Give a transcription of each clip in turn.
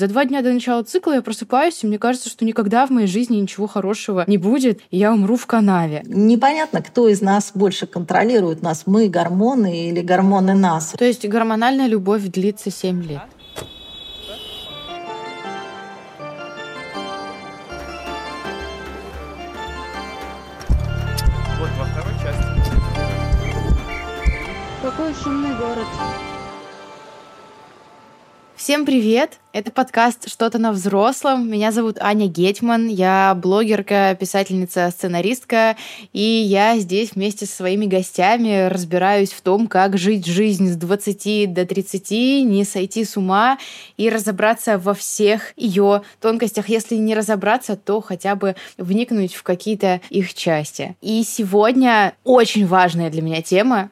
За 2 дня до начала цикла я просыпаюсь, и мне кажется, что никогда в моей жизни ничего хорошего не будет, и я умру в канаве. Непонятно, кто из нас больше контролирует нас, мы, гормоны или гормоны нас. То есть гормональная любовь длится 7 лет. Вот во второй части. Какой шумный город. Всем привет! Это подкаст «Что-то на взрослом». Меня зовут Аня Гетьман, я блогерка, писательница, сценаристка, и я здесь вместе со своими гостями разбираюсь в том, как жить жизнь с 20 до 30, не сойти с ума и разобраться во всех ее тонкостях. Если не разобраться, то хотя бы вникнуть в какие-то их части. И сегодня очень важная для меня тема,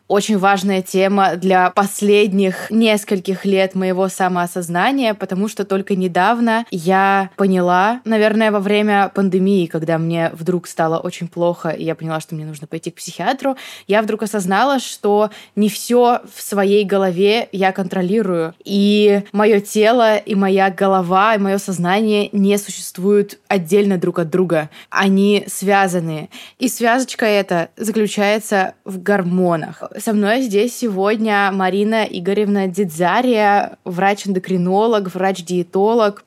для последних нескольких лет моего самоосознания, потому что только недавно я поняла, наверное, во время пандемии, когда мне вдруг стало очень плохо, и я поняла, что мне нужно пойти к психиатру, я вдруг осознала, что не все в своей голове я контролирую. И мое тело, и моя голова, и мое сознание не существуют отдельно друг от друга. Они связаны. И связочка эта заключается в гормонах. Со мной здесь сегодня Марина Игоревна Дзидзария, врач-эндокринолог, врач-диетолог,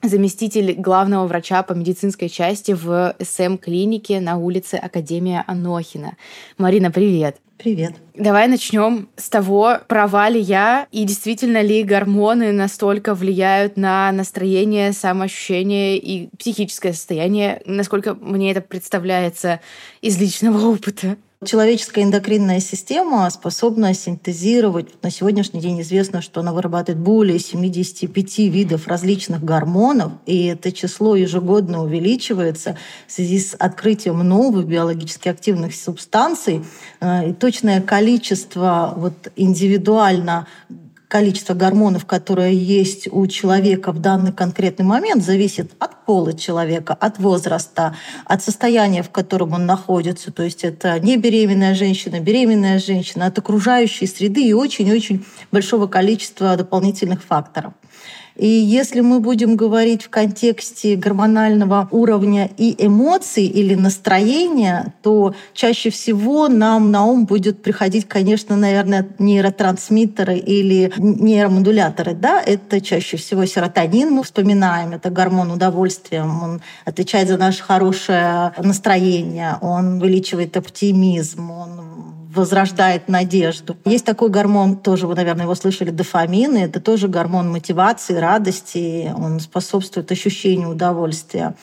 заместитель главного врача по медицинской части в СМ-клинике на улице Академика Анохина. Марина, привет! Привет. Давай начнем с того, права ли я, и действительно ли гормоны настолько влияют на настроение, самоощущение и психическое состояние, насколько мне это представляется из личного опыта. Человеческая эндокринная система способна синтезировать, на сегодняшний день известно, что она вырабатывает более 75 видов различных гормонов, и это число ежегодно увеличивается в связи с открытием новых биологически активных субстанций. И точное количество количество гормонов, которые есть у человека в данный конкретный момент, зависит от пола человека, от возраста, от состояния, в котором он находится. То есть это не беременная женщина, беременная женщина, от окружающей среды и очень-очень большого количества дополнительных факторов. И если мы будем говорить в контексте гормонального уровня и эмоций или настроения, то чаще всего нам на ум будет приходить, конечно, наверное, нейротрансмиттеры или нейромодуляторы. Да? Это чаще всего серотонин, мы вспоминаем, это гормон удовольствия, он отвечает за наше хорошее настроение, он увеличивает оптимизм, он возрождает надежду. Есть такой гормон, тоже вы, наверное, его слышали, дофамин. Это тоже гормон мотивации, радости. Он способствует ощущению удовольствия.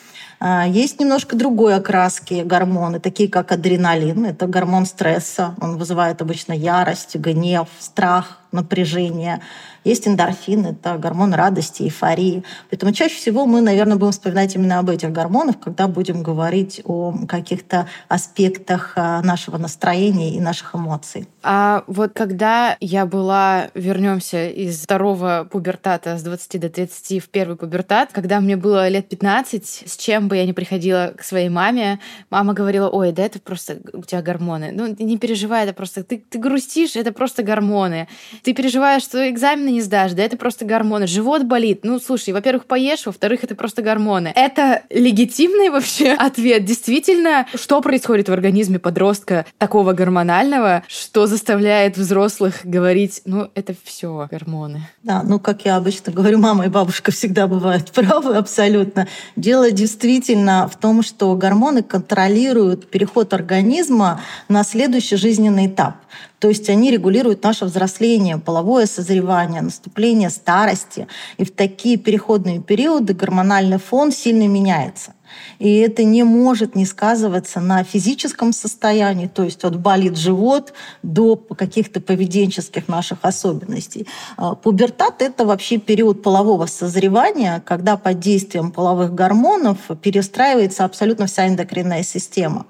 Есть немножко другой окраски гормоны, такие как адреналин. Это гормон стресса. Он вызывает обычно ярость, гнев, страх, напряжение. Есть эндорфин, это гормон радости, эйфории. Поэтому чаще всего мы, наверное, будем вспоминать именно об этих гормонах, когда будем говорить о каких-то аспектах нашего настроения и наших эмоций. А вот когда я была, вернемся из второго пубертата с 20 до 30 в первый пубертат, когда мне было лет 15, с чем бы я ни приходила к своей маме, мама говорила: ой, да это просто у тебя гормоны. Ну, не переживай, это просто ты грустишь, это просто гормоны. Ты переживаешь, что экзамены не сдашь, да это просто гормоны. Живот болит. Ну, слушай, во-первых, поешь, во-вторых, это просто гормоны. Это легитимный вообще ответ? Действительно, что происходит в организме подростка такого гормонального, что заставляет взрослых говорить: ну, это все гормоны? Да, ну, как я обычно говорю, мама и бабушка всегда бывают правы абсолютно. Дело действительно в том, что гормоны контролируют переход организма на следующий жизненный этап. То есть они регулируют наше взросление, половое созревание, наступление старости. И в такие переходные периоды гормональный фон сильно меняется. И это не может не сказываться на физическом состоянии, то есть от болит живот до каких-то поведенческих наших особенностей. Пубертат – это вообще период полового созревания, когда под действием половых гормонов перестраивается абсолютно вся эндокринная система.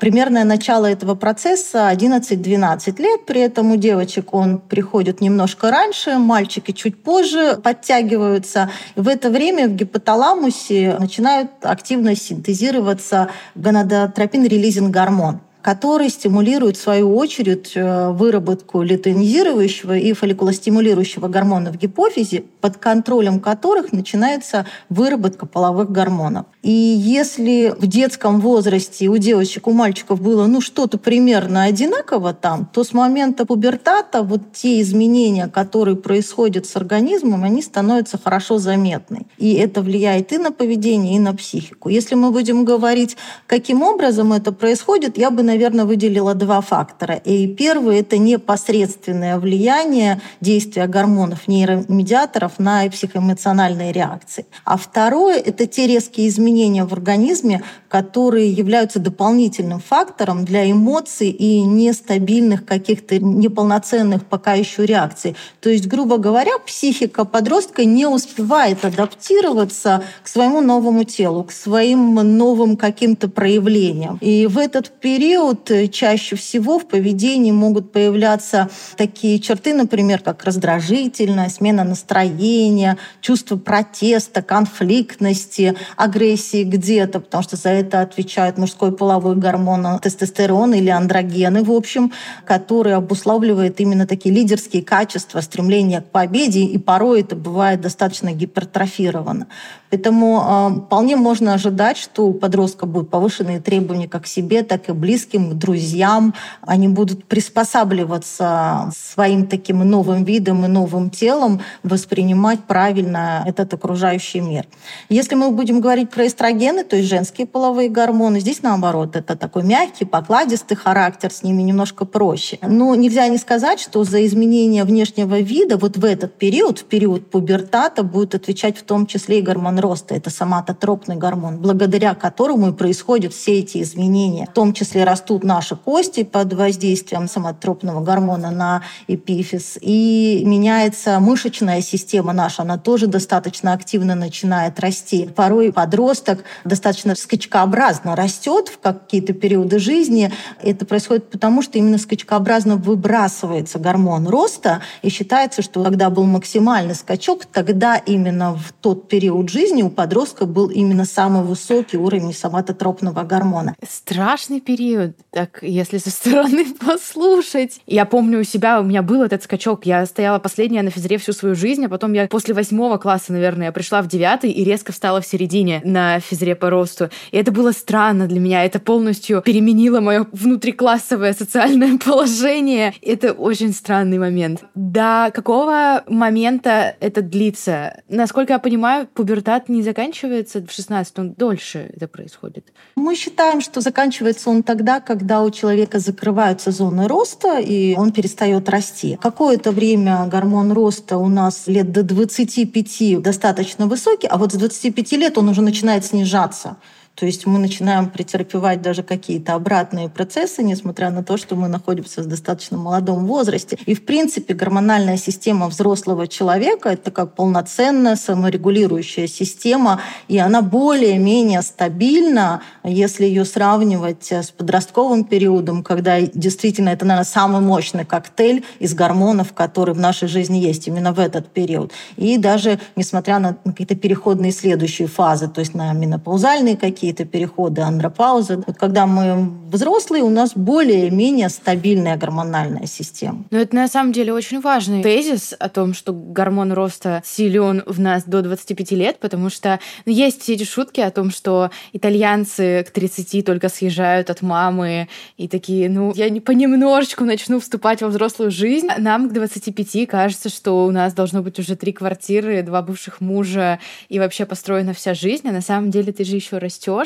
Примерное начало этого процесса 11-12 лет, при этом у девочек он приходит немножко раньше, мальчики чуть позже подтягиваются. В это время в гипоталамусе начинают активно синтезироваться гонадотропин-релизинг-гормон. который стимулирует, в свою очередь, выработку лютеинизирующего и фолликулостимулирующего гормона в гипофизе, под контролем которых начинается выработка половых гормонов. И если в детском возрасте у девочек, у мальчиков было что-то примерно одинаково там, то с момента пубертата те изменения, которые происходят с организмом, они становятся хорошо заметны. И это влияет и на поведение, и на психику. Если мы будем говорить, каким образом это происходит, я бы, наверное, выделила два фактора. И первый — это непосредственное влияние действия гормонов, нейромедиаторов на психоэмоциональные реакции. А второе — это те резкие изменения в организме, которые являются дополнительным фактором для эмоций и нестабильных каких-то неполноценных пока еще реакций. То есть, грубо говоря, психика подростка не успевает адаптироваться к своему новому телу, к своим новым каким-то проявлениям. И в этот период чаще всего в поведении могут появляться такие черты, например, как раздражительность, смена настроения, чувство протеста, конфликтности, агрессии где-то, потому что за это отвечает мужской половой гормон, тестостерон или андрогены, в общем, который обуславливает именно такие лидерские качества, стремление к победе, и порой это бывает достаточно гипертрофировано. Поэтому вполне можно ожидать, что у подростка будут повышенные требования как к себе, так и близким, друзьям. Они будут приспосабливаться своим таким новым видом и новым телом, воспринимать правильно этот окружающий мир. Если мы будем говорить про эстрогены, то есть женские половые гормоны, здесь наоборот, это такой мягкий, покладистый характер, с ними немножко проще. Но нельзя не сказать, что за изменение внешнего вида в этот период, в период пубертата, будет отвечать в том числе и гормон роста. Это соматотропный гормон, благодаря которому и происходят все эти изменения. В том числе растут наши кости под воздействием соматотропного гормона на эпифиз. И меняется мышечная система наша, она тоже достаточно активно начинает расти. Порой подросток достаточно скачкообразно растет в какие-то периоды жизни. Это происходит потому, что именно скачкообразно выбрасывается гормон роста, и считается, что когда был максимальный скачок, тогда именно в тот период жизни у подростка был именно самый высокий уровень соматотропного гормона. Страшный период, так если со стороны послушать. Я помню у меня был этот скачок, я стояла последняя на физре всю свою жизнь, а потом я после 8 класса, наверное, пришла в 9 и резко встала в середине на физре по росту. И это было странно для меня, это полностью переменило мое внутриклассовое социальное положение. Это очень странный момент. До какого момента это длится? Насколько я понимаю, пубертат не заканчивается в 16, он дольше это происходит. Мы считаем, что заканчивается он тогда, когда у человека закрываются зоны роста, и он перестает расти. Какое-то время гормон роста у нас лет до 25 достаточно высокий, а с 25 лет он уже начинает снижаться. То есть мы начинаем претерпевать даже какие-то обратные процессы, несмотря на то, что мы находимся в достаточно молодом возрасте. И, в принципе, гормональная система взрослого человека — это как полноценная саморегулирующая система, и она более-менее стабильна, если ее сравнивать с подростковым периодом, когда действительно это, наверное, самый мощный коктейль из гормонов, который в нашей жизни есть именно в этот период. И даже несмотря на какие-то переходные следующие фазы, то есть на менопаузальные какие-то переходы, андропаузы. Вот когда мы взрослые, у нас более-менее стабильная гормональная система. Но это на самом деле очень важный тезис о том, что гормон роста силен в нас до 25 лет, потому что есть эти шутки о том, что итальянцы к 30 только съезжают от мамы и такие, я понемножечку начну вступать во взрослую жизнь. Нам к 25 кажется, что у нас должно быть уже 3 квартиры, 2 бывших мужа и вообще построена вся жизнь, а на самом деле ты же еще растёшь.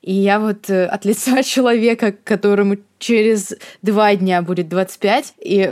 И я от лица человека, которому через 2 дня будет 25, и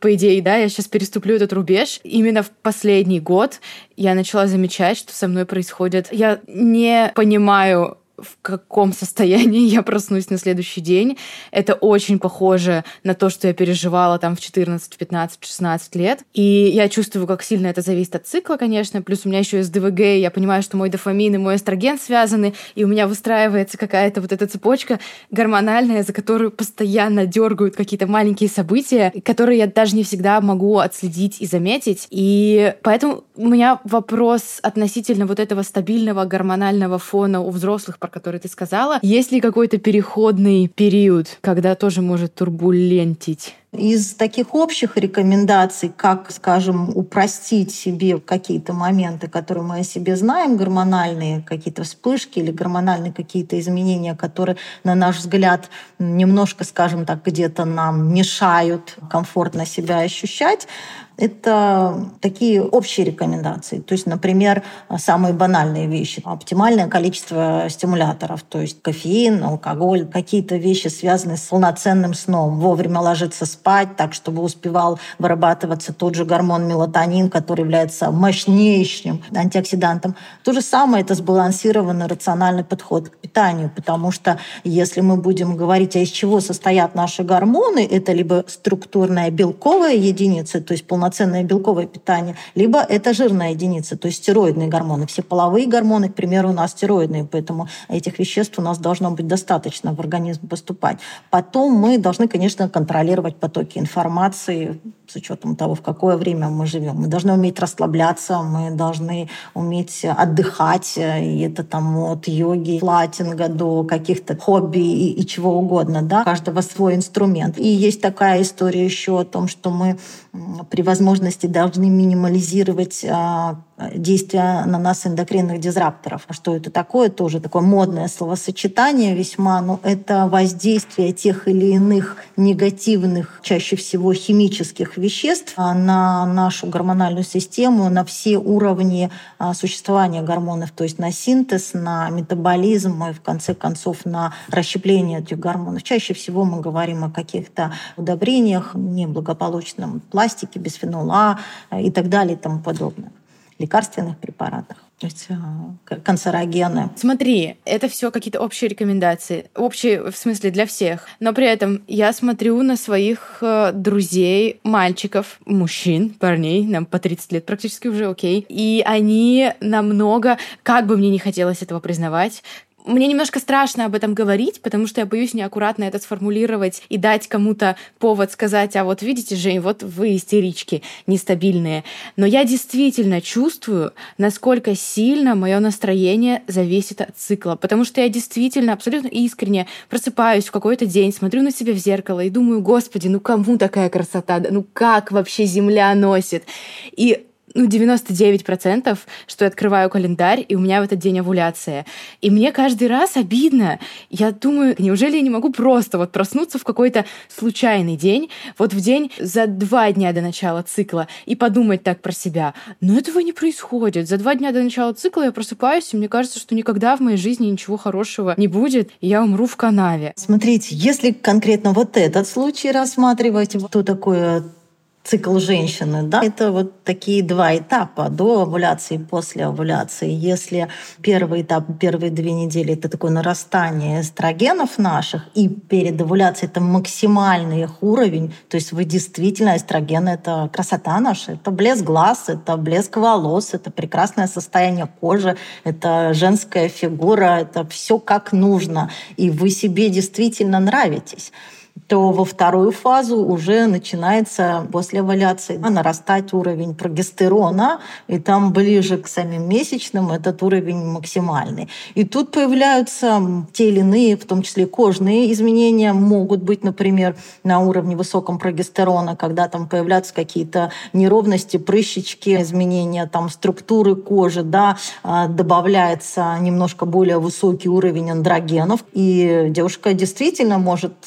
по идее, я сейчас переступлю этот рубеж. Именно в последний год я начала замечать, что со мной происходит. Я не понимаю, в каком состоянии я проснусь на следующий день. Это очень похоже на то, что я переживала в 14, 15, 16 лет. И я чувствую, как сильно это зависит от цикла, конечно. Плюс у меня еще есть СДВГ, и я понимаю, что мой дофамин и мой эстроген связаны, и у меня выстраивается какая-то эта цепочка гормональная, за которую постоянно дергают какие-то маленькие события, которые я даже не всегда могу отследить и заметить. И поэтому у меня вопрос относительно этого стабильного гормонального фона у взрослых про который ты сказала. Есть ли какой-то переходный период, когда тоже может турбулентить? Из таких общих рекомендаций, как, скажем, упростить себе какие-то моменты, которые мы о себе знаем, гормональные какие-то вспышки или гормональные какие-то изменения, которые, на наш взгляд, немножко, скажем так, где-то нам мешают комфортно себя ощущать, это такие общие рекомендации. То есть, например, самые банальные вещи. Оптимальное количество стимуляторов, то есть кофеин, алкоголь, какие-то вещи, связанные с полноценным сном, вовремя ложиться спать, так, чтобы успевал вырабатываться тот же гормон мелатонин, который является мощнейшим антиоксидантом. То же самое, это сбалансированный рациональный подход к питанию, потому что если мы будем говорить, а из чего состоят наши гормоны, это либо структурная белковая единица, то есть полноценное белковое питание, либо это жирная единица, то есть стероидные гормоны. Все половые гормоны, к примеру, у нас стероидные, поэтому этих веществ у нас должно быть достаточно в организм поступать. Потом мы должны, конечно, контролировать потоки информации с учетом того, в какое время мы живем. Мы должны уметь расслабляться, мы должны уметь отдыхать, и это там от йоги, платинга до каких-то хобби и чего угодно, да, у каждого свой инструмент. И есть такая история еще о том, что мы при возможности должны минимализировать действия на нас эндокринных дизрапторов. Что это такое? Тоже такое модное словосочетание весьма, но это воздействие тех или иных негативных, чаще всего химических веществ на нашу гормональную систему, на все уровни существования гормонов, то есть на синтез, на метаболизм и, в конце концов, на расщепление этих гормонов. Чаще всего мы говорим о каких-то удобрениях, неблагополучном пластике, бисфенол А и так далее и тому подобное. Лекарственных препаратах, то есть канцерогены. Смотри, это все какие-то общие рекомендации. Общие, в смысле, для всех. Но при этом я смотрю на своих друзей, мальчиков, мужчин, парней, нам по 30 лет практически уже, окей. И они намного, как бы мне не хотелось этого признавать, мне немножко страшно об этом говорить, потому что я боюсь неаккуратно это сформулировать и дать кому-то повод сказать, а вот видите, Жень, вот вы истерички нестабильные. Но я действительно чувствую, насколько сильно мое настроение зависит от цикла, потому что я действительно абсолютно искренне просыпаюсь в какой-то день, смотрю на себя в зеркало и думаю, господи, ну кому такая красота, ну как вообще земля носит? И 99%, что я открываю календарь, и у меня в этот день овуляция. И мне каждый раз обидно. Я думаю, неужели я не могу просто вот проснуться в какой-то случайный день, вот в день за 2 дня до начала цикла, и подумать так про себя. Но этого не происходит. За 2 дня до начала цикла я просыпаюсь, и мне кажется, что никогда в моей жизни ничего хорошего не будет, и я умру в канаве. Смотрите, если конкретно вот этот случай рассматривать, то такое... цикл женщины, да, это вот такие 2 этапа до овуляции и после овуляции. Если первый этап, первые 2 недели, это такое нарастание эстрогенов наших, и перед овуляцией это максимальный их уровень, то есть вы действительно, эстроген — это красота наша, это блеск глаз, это блеск волос, это прекрасное состояние кожи, это женская фигура, это все как нужно, и вы себе действительно нравитесь. То во вторую фазу уже начинается после овуляции нарастать уровень прогестерона, и там ближе к самим месячным этот уровень максимальный. И тут появляются те или иные, в том числе кожные изменения, могут быть, например, на уровне высоком прогестерона, когда там появляются какие-то неровности, прыщички, изменения там структуры кожи, да, добавляется немножко более высокий уровень андрогенов, и девушка действительно может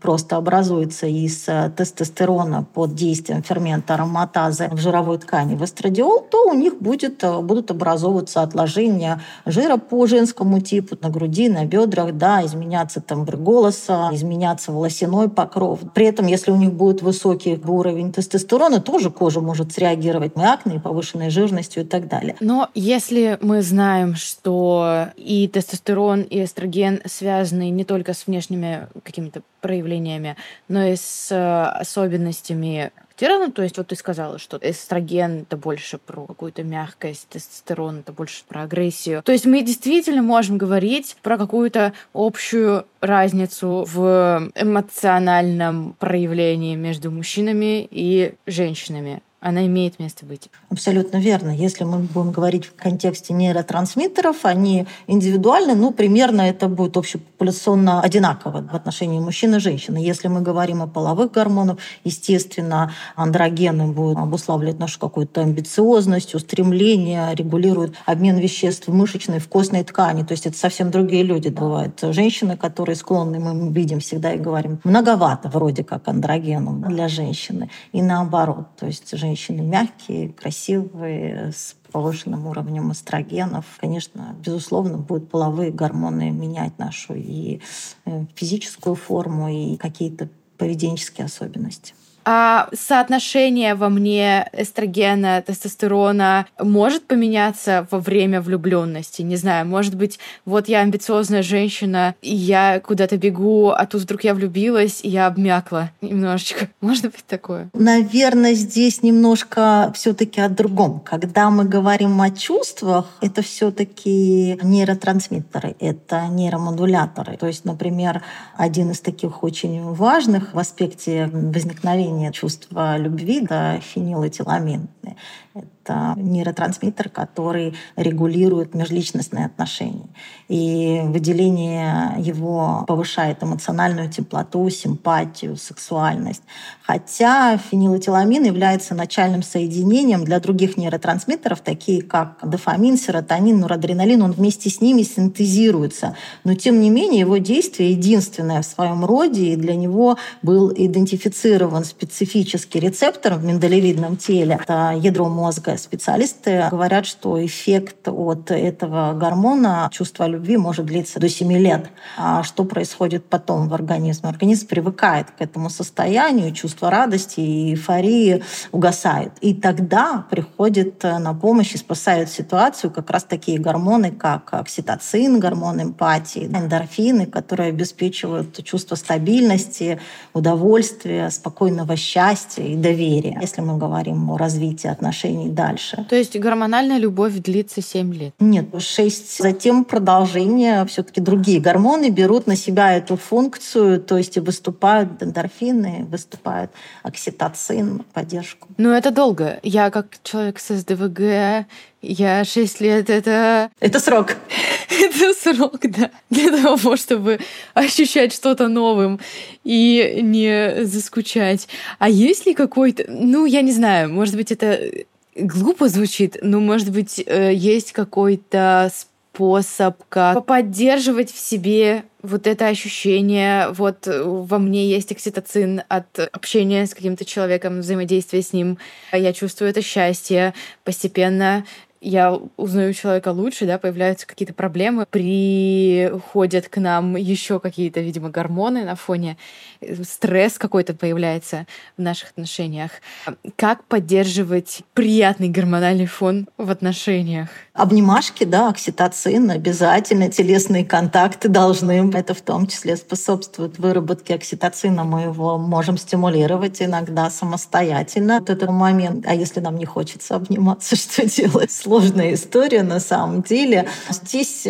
Просто образуется из тестостерона под действием фермента ароматазы в жировой ткани в эстрадиол, то у них будут образовываться отложения жира по женскому типу на груди, на бедрах, да, изменяться тембр голоса, изменяться волосяной покров. При этом, если у них будет высокий уровень тестостерона, тоже кожа может среагировать на акне, повышенной жирностью и так далее. Но если мы знаем, что и тестостерон, и эстроген связаны не только с внешними какими-то проявлениями, но и с особенностями тестостерона. То есть вот ты сказала, что эстроген — это больше про какую-то мягкость, тестостерон — это больше про агрессию. То есть мы действительно можем говорить про какую-то общую разницу в эмоциональном проявлении между мужчинами и женщинами. Она имеет место быть. Абсолютно верно. Если мы будем говорить в контексте нейротрансмиттеров, они индивидуальны, но примерно это будет общепопуляционно одинаково в отношении мужчин и женщин. Если мы говорим о половых гормонах, естественно, андрогены будут обуславливать нашу какую-то амбициозность, устремление, регулируют обмен веществ в мышечной, в костной ткани. То есть это совсем другие люди бывают. Женщины, которые склонны, мы видим всегда и говорим, многовато вроде как андрогенов для женщины. И наоборот. То есть женщины мягкие, красивые, с повышенным уровнем эстрогенов. Конечно, безусловно, будут половые гормоны менять нашу и физическую форму, и какие-то поведенческие особенности. А соотношение во мне эстрогена, тестостерона может поменяться во время влюбленности? Не знаю, может быть, вот я амбициозная женщина, и я куда-то бегу, а тут вдруг я влюбилась, и я обмякла немножечко. Может быть такое? Наверное, здесь немножко все-таки о другом. Когда мы говорим о чувствах, это все-таки нейротрансмиттеры, это нейромодуляторы. То есть, например, один из таких очень важных в аспекте возникновения чувства любви, да, фенилэтиламин. Это нейротрансмиттер, который регулирует межличностные отношения. И выделение его повышает эмоциональную теплоту, симпатию, сексуальность. Хотя фенилэтиламин является начальным соединением для других нейротрансмиттеров, такие как дофамин, серотонин, норадреналин, он вместе с ними синтезируется. Но, тем не менее, его действие единственное в своем роде, и для него был идентифицирован специфический рецептор в миндалевидном теле. Это ядро мозга. Специалисты говорят, что эффект от этого гормона, чувство любви, может длиться до 7 лет. А что происходит потом в организме? Организм привыкает к этому состоянию, чувство радости и эйфории угасает. И тогда приходит на помощь и спасают ситуацию как раз такие гормоны, как окситоцин, гормон эмпатии, эндорфины, которые обеспечивают чувство стабильности, удовольствия, спокойного счастья и доверия. Если мы говорим о развитии отношений дальше. То есть гормональная любовь длится 7 лет? Нет, 6. Затем продолжение. Все-таки другие гормоны берут на себя эту функцию, то есть выступают эндорфины, выступают окситоцин, поддержку. Но это долго. Я как человек с СДВГ, я 6 лет, это... Это срок. Это срок, да. Для того, чтобы ощущать что-то новым и не заскучать. А есть ли какой-то... Ну, я не знаю, может быть, это глупо звучит, но, может быть, есть какой-то способ, как поддерживать в себе вот это ощущение, вот во мне есть окситоцин от общения с каким-то человеком, взаимодействия с ним. Я чувствую это счастье постепенно. Я узнаю человека лучше, да, появляются какие-то проблемы, приходят к нам еще какие-то, видимо, гормоны на фоне, стресс какой-то появляется в наших отношениях. Как поддерживать приятный гормональный фон в отношениях? Обнимашки, да, окситоцин, обязательно телесные контакты должны. Это в том числе способствует выработке окситоцина. Мы его можем стимулировать иногда самостоятельно. Вот этот момент. А если нам не хочется обниматься, что делать? Сложная история на самом деле. Здесь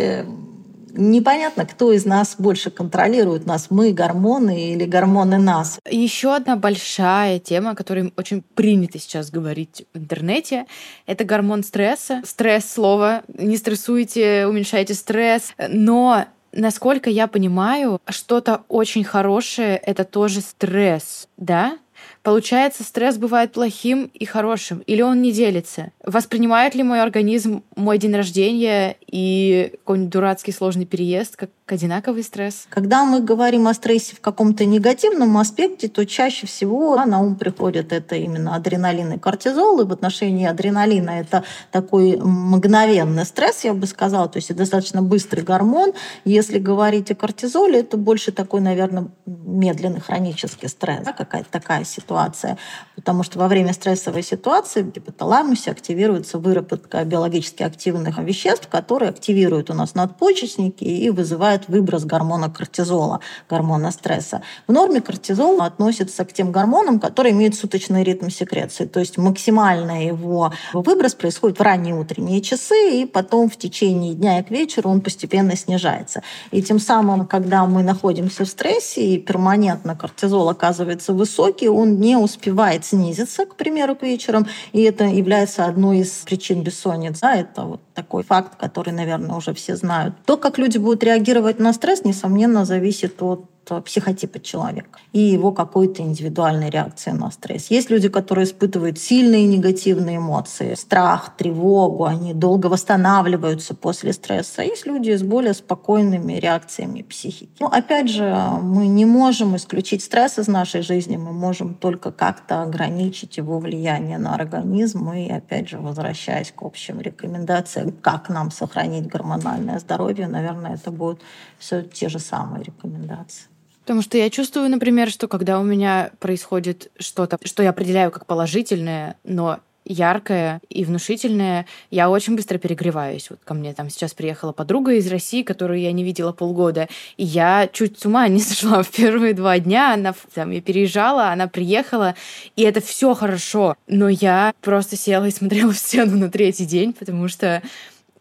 непонятно, кто из нас больше контролирует нас, мы, гормоны или гормоны нас. Еще одна большая тема, о которой очень принято сейчас говорить в интернете, это гормон стресса. Стресс — слово. Не стрессуйте, уменьшайте стресс. Но Насколько я понимаю, что-то очень хорошее — это тоже стресс, да? Получается, стресс бывает плохим и хорошим, или он не делится? Воспринимает ли мой организм мой день рождения и какой-нибудь дурацкий сложный переезд как одинаковый стресс? Когда мы говорим о стрессе в каком-то негативном аспекте, то чаще всего на ум приходят это именно адреналин и кортизол, и в отношении адреналина это такой мгновенный стресс, я бы сказала, то есть достаточно быстрый гормон. Если говорить о кортизоле, это больше такой, наверное, медленный хронический стресс, да, какая-то такая ситуация, потому что во время стрессовой ситуации в гипоталамусе активируется выработка биологически активных веществ, которые активируют у нас надпочечники и вызывают выброс гормона кортизола, гормона стресса. В норме кортизол относится к тем гормонам, которые имеют суточный ритм секреции, то есть максимальный его выброс происходит в ранние утренние часы, и потом в течение дня и к вечеру он постепенно снижается. И тем самым, когда мы находимся в стрессе и перманентно кортизол оказывается высокий, он не успевает снизиться, к примеру, к вечерам, и это является одной из причин бессонницы. Да, это вот такой факт, который, наверное, уже все знают. То, как люди будут реагировать на стресс, несомненно, зависит от психотипа человека и его какой-то индивидуальной реакции на стресс. Есть люди, которые испытывают сильные негативные эмоции, страх, тревогу, они долго восстанавливаются после стресса. Есть люди с более спокойными реакциями психики. Но опять же, мы не можем исключить стресс из нашей жизни, мы можем только как-то ограничить его влияние на организм. И опять же, возвращаясь к общим рекомендациям, как нам сохранить гормональное здоровье, наверное, это будут все те же самые рекомендации. Потому что я чувствую, например, что когда у меня происходит что-то, что я определяю как положительное, но яркое и внушительное, я очень быстро перегреваюсь. Вот ко мне там сейчас приехала подруга из России, которую я не видела полгода, и я чуть с ума не сошла в первые 2 дня. Она там, я переезжала, она приехала, и это все хорошо. Но я просто села и смотрела в стену на 3-й день, потому что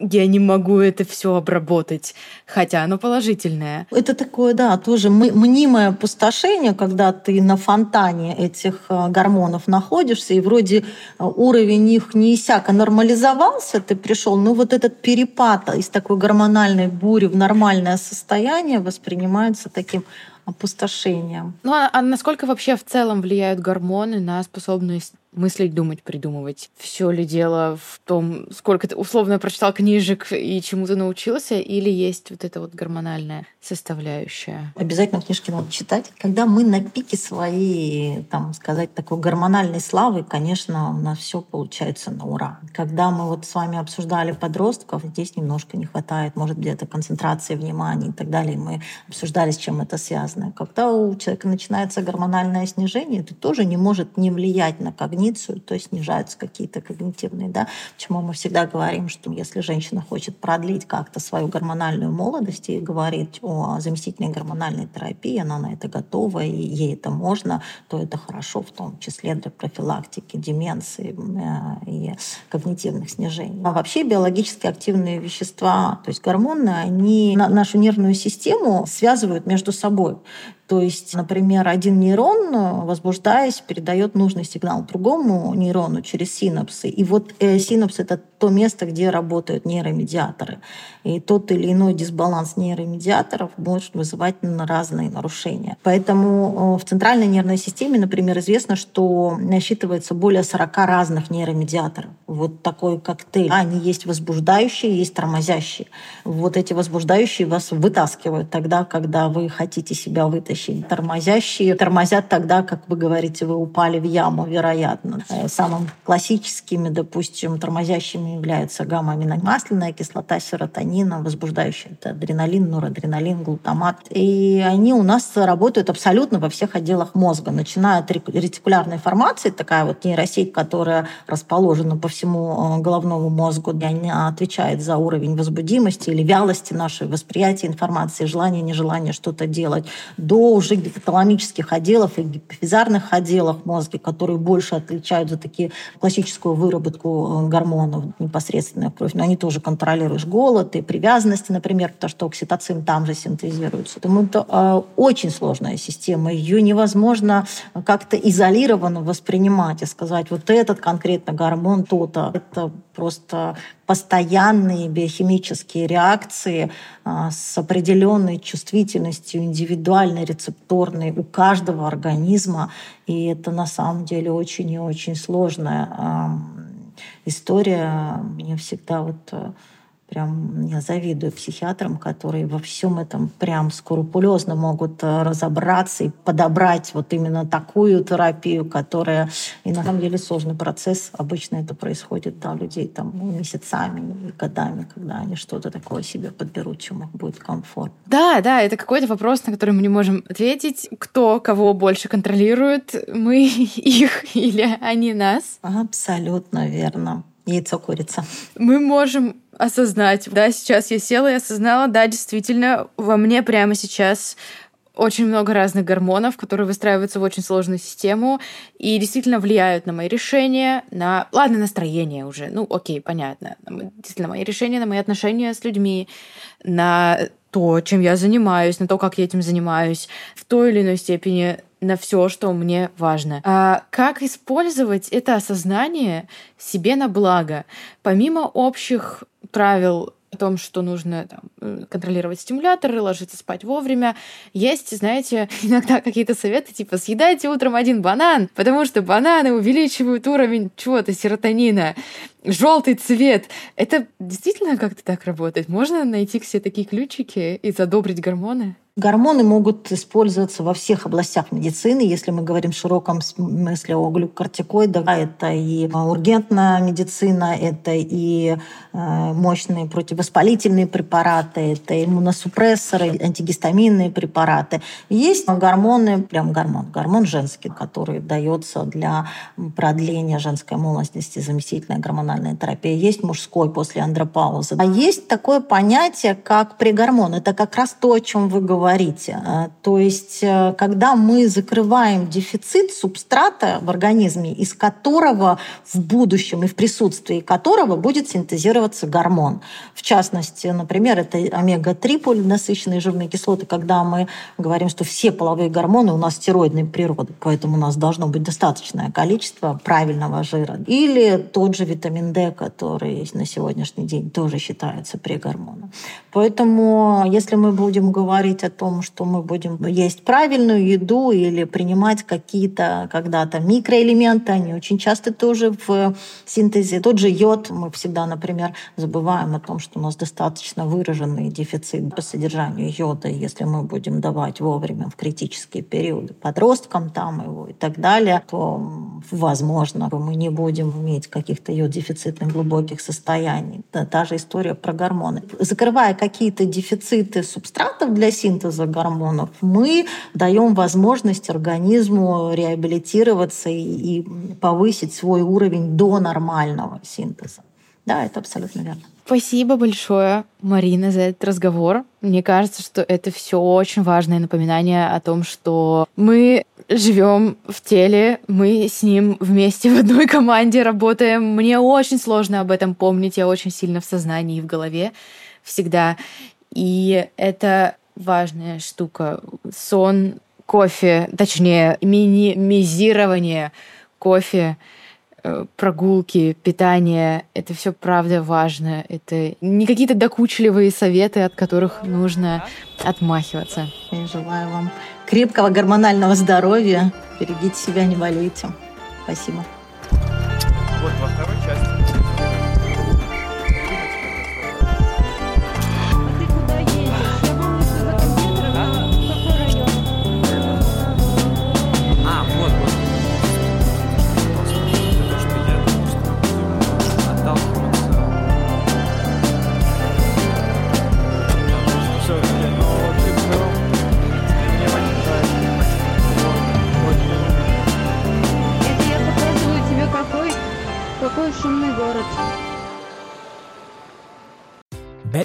я не могу это все обработать, хотя оно положительное. Это такое, да, тоже мнимое опустошение, когда ты на фонтане этих гормонов находишься, и вроде уровень их не иссяк, а нормализовался, ты пришел, но вот этот перепад из такой гормональной бури в нормальное состояние воспринимается таким опустошением. Ну а насколько вообще в целом влияют гормоны на способность мыслить, думать, придумывать? Все ли дело в том, сколько ты условно прочитал книжек и чему-то научился, или есть вот эта вот гормональная составляющая? Обязательно книжки надо читать. Когда мы на пике своей, там, сказать, такой гормональной славы, конечно, у нас все получается на ура. Когда мы вот с вами обсуждали подростков, здесь немножко не хватает, может, где-то концентрации внимания и так далее. Мы обсуждали, с чем это связано. Когда у человека начинается гормональное снижение, это тоже не может не влиять на когнитивность, то есть снижаются какие-то когнитивные, да, почему мы всегда говорим, что если женщина хочет продлить как-то свою гормональную молодость и говорит о заместительной гормональной терапии, она на это готова, и ей это можно, то это хорошо, в том числе для профилактики деменции и когнитивных снижений. А вообще биологически активные вещества, то есть гормоны, они нашу нервную систему связывают между собой. То есть, например, один нейрон, возбуждаясь, передает нужный сигнал другому нейрону через синапсы. И вот синапс — это то место, где работают нейромедиаторы. И тот или иной дисбаланс нейромедиаторов может вызывать разные нарушения. Поэтому в центральной нервной системе, например, известно, что насчитывается более 40 разных нейромедиаторов. Вот такой коктейль. Они есть возбуждающие, есть тормозящие. Вот эти возбуждающие вас вытаскивают тогда, когда вы хотите себя вытащить. Тормозящие тормозят тогда, как вы говорите, вы упали в яму, вероятно. Самым классическими, допустим, тормозящими являются гамма-аминомасляная кислота, серотонин, возбуждающие это адреналин, норадреналин, глутамат. И они у нас работают абсолютно во всех отделах мозга, начиная от ретикулярной формации, такая вот нейросеть, которая расположена по всему головному мозгу, и она отвечает за уровень возбудимости или вялости нашего восприятия информации, желания, нежелания что-то делать, до до уже гипоталамических отделов и гипофизарных отделов мозга, которые больше отличают за такие классическую выработку гормонов непосредственно в кровь. Но они тоже контролируют голод и привязанности, например, потому что окситоцин там же синтезируется. Это очень сложная система. Ее невозможно как-то изолированно воспринимать и сказать, вот этот конкретно гормон то-то. Это просто постоянные биохимические реакции с определенной чувствительностью, индивидуальной, рецепторной у каждого организма. И это на самом деле очень и очень сложная история. Мне всегда вот прям я завидую психиатрам, которые во всем этом прям скрупулезно могут разобраться и подобрать вот именно такую терапию, которая и на самом деле сложный процесс. Обычно это происходит у людей там месяцами, годами, когда они что-то такое себе подберут, чем их будет комфортно. Да, это какой-то вопрос, на который мы не можем ответить. Кто кого больше контролирует? Мы их или они нас? Абсолютно верно. Яйцо, курица. Мы можем осознать. Да, сейчас я села и осознала, да, действительно, во мне прямо сейчас очень много разных гормонов, которые выстраиваются в очень сложную систему и действительно влияют на мои решения, на... Ладно, настроение уже, окей, понятно. Действительно, мои решения, на мои отношения с людьми, на то, чем я занимаюсь, на то, как я этим занимаюсь, в той или иной степени на все, что мне важно. А как использовать это осознание себе на благо? Помимо общих правил о том, что нужно контролировать стимуляторы, ложиться спать вовремя, есть, знаете, иногда какие-то советы, типа съедайте утром один банан, потому что бананы увеличивают уровень чего-то, серотонина, желтый цвет. Это действительно как-то так работает? Можно найти все такие ключики и задобрить гормоны? Гормоны могут использоваться во всех областях медицины. Если мы говорим в широком смысле о глюкокортикоидах, это и ургентная медицина, это и мощные противовоспалительные препараты, это иммуносупрессоры, антигистаминные препараты. Есть гормоны, прям гормон женский, который дается для продления женской молодости, заместительная гормональная терапия. Есть мужской после андропаузы. А есть такое понятие, как прегормон. Это как раз то, о чем вы говорите. То есть, когда мы закрываем дефицит субстрата в организме, из которого в будущем и в присутствии которого будет синтезироваться гормон. В частности, например, это омега-3 полиненасыщенные жирные кислоты, когда мы говорим, что все половые гормоны у нас стероидной природы, поэтому у нас должно быть достаточное количество правильного жира. Или тот же витамин D, который на сегодняшний день тоже считается прегормоном. Поэтому, если мы будем говорить о том, что мы будем есть правильную еду или принимать какие-то когда-то микроэлементы, они очень часто тоже в синтезе. Тот же йод. Мы всегда, например, забываем о том, что у нас достаточно выраженный дефицит по содержанию йода, если мы будем давать вовремя в критические периоды подросткам там его и так далее, то, возможно, мы не будем иметь каких-то йод-дефицитных глубоких состояний. Это та же история про гормоны. Закрывая какие-то дефициты субстратов для синтеза гормонов, мы даем возможность организму реабилитироваться и повысить свой уровень до нормального синтеза. Да, это абсолютно верно. Спасибо большое, Марина, за этот разговор. Мне кажется, что это все очень важное напоминание о том, что мы живем в теле, мы с ним вместе в одной команде работаем. Мне очень сложно об этом помнить, я очень сильно в сознании и в голове всегда. И это важная штука. Сон, кофе, точнее, минимизирование кофе, прогулки, питание. Это все правда важно. Это не какие-то докучливые советы, от которых нужно отмахиваться. Я желаю вам крепкого гормонального здоровья. Берегите себя, не болейте. Спасибо. Вот во второй части. Шумные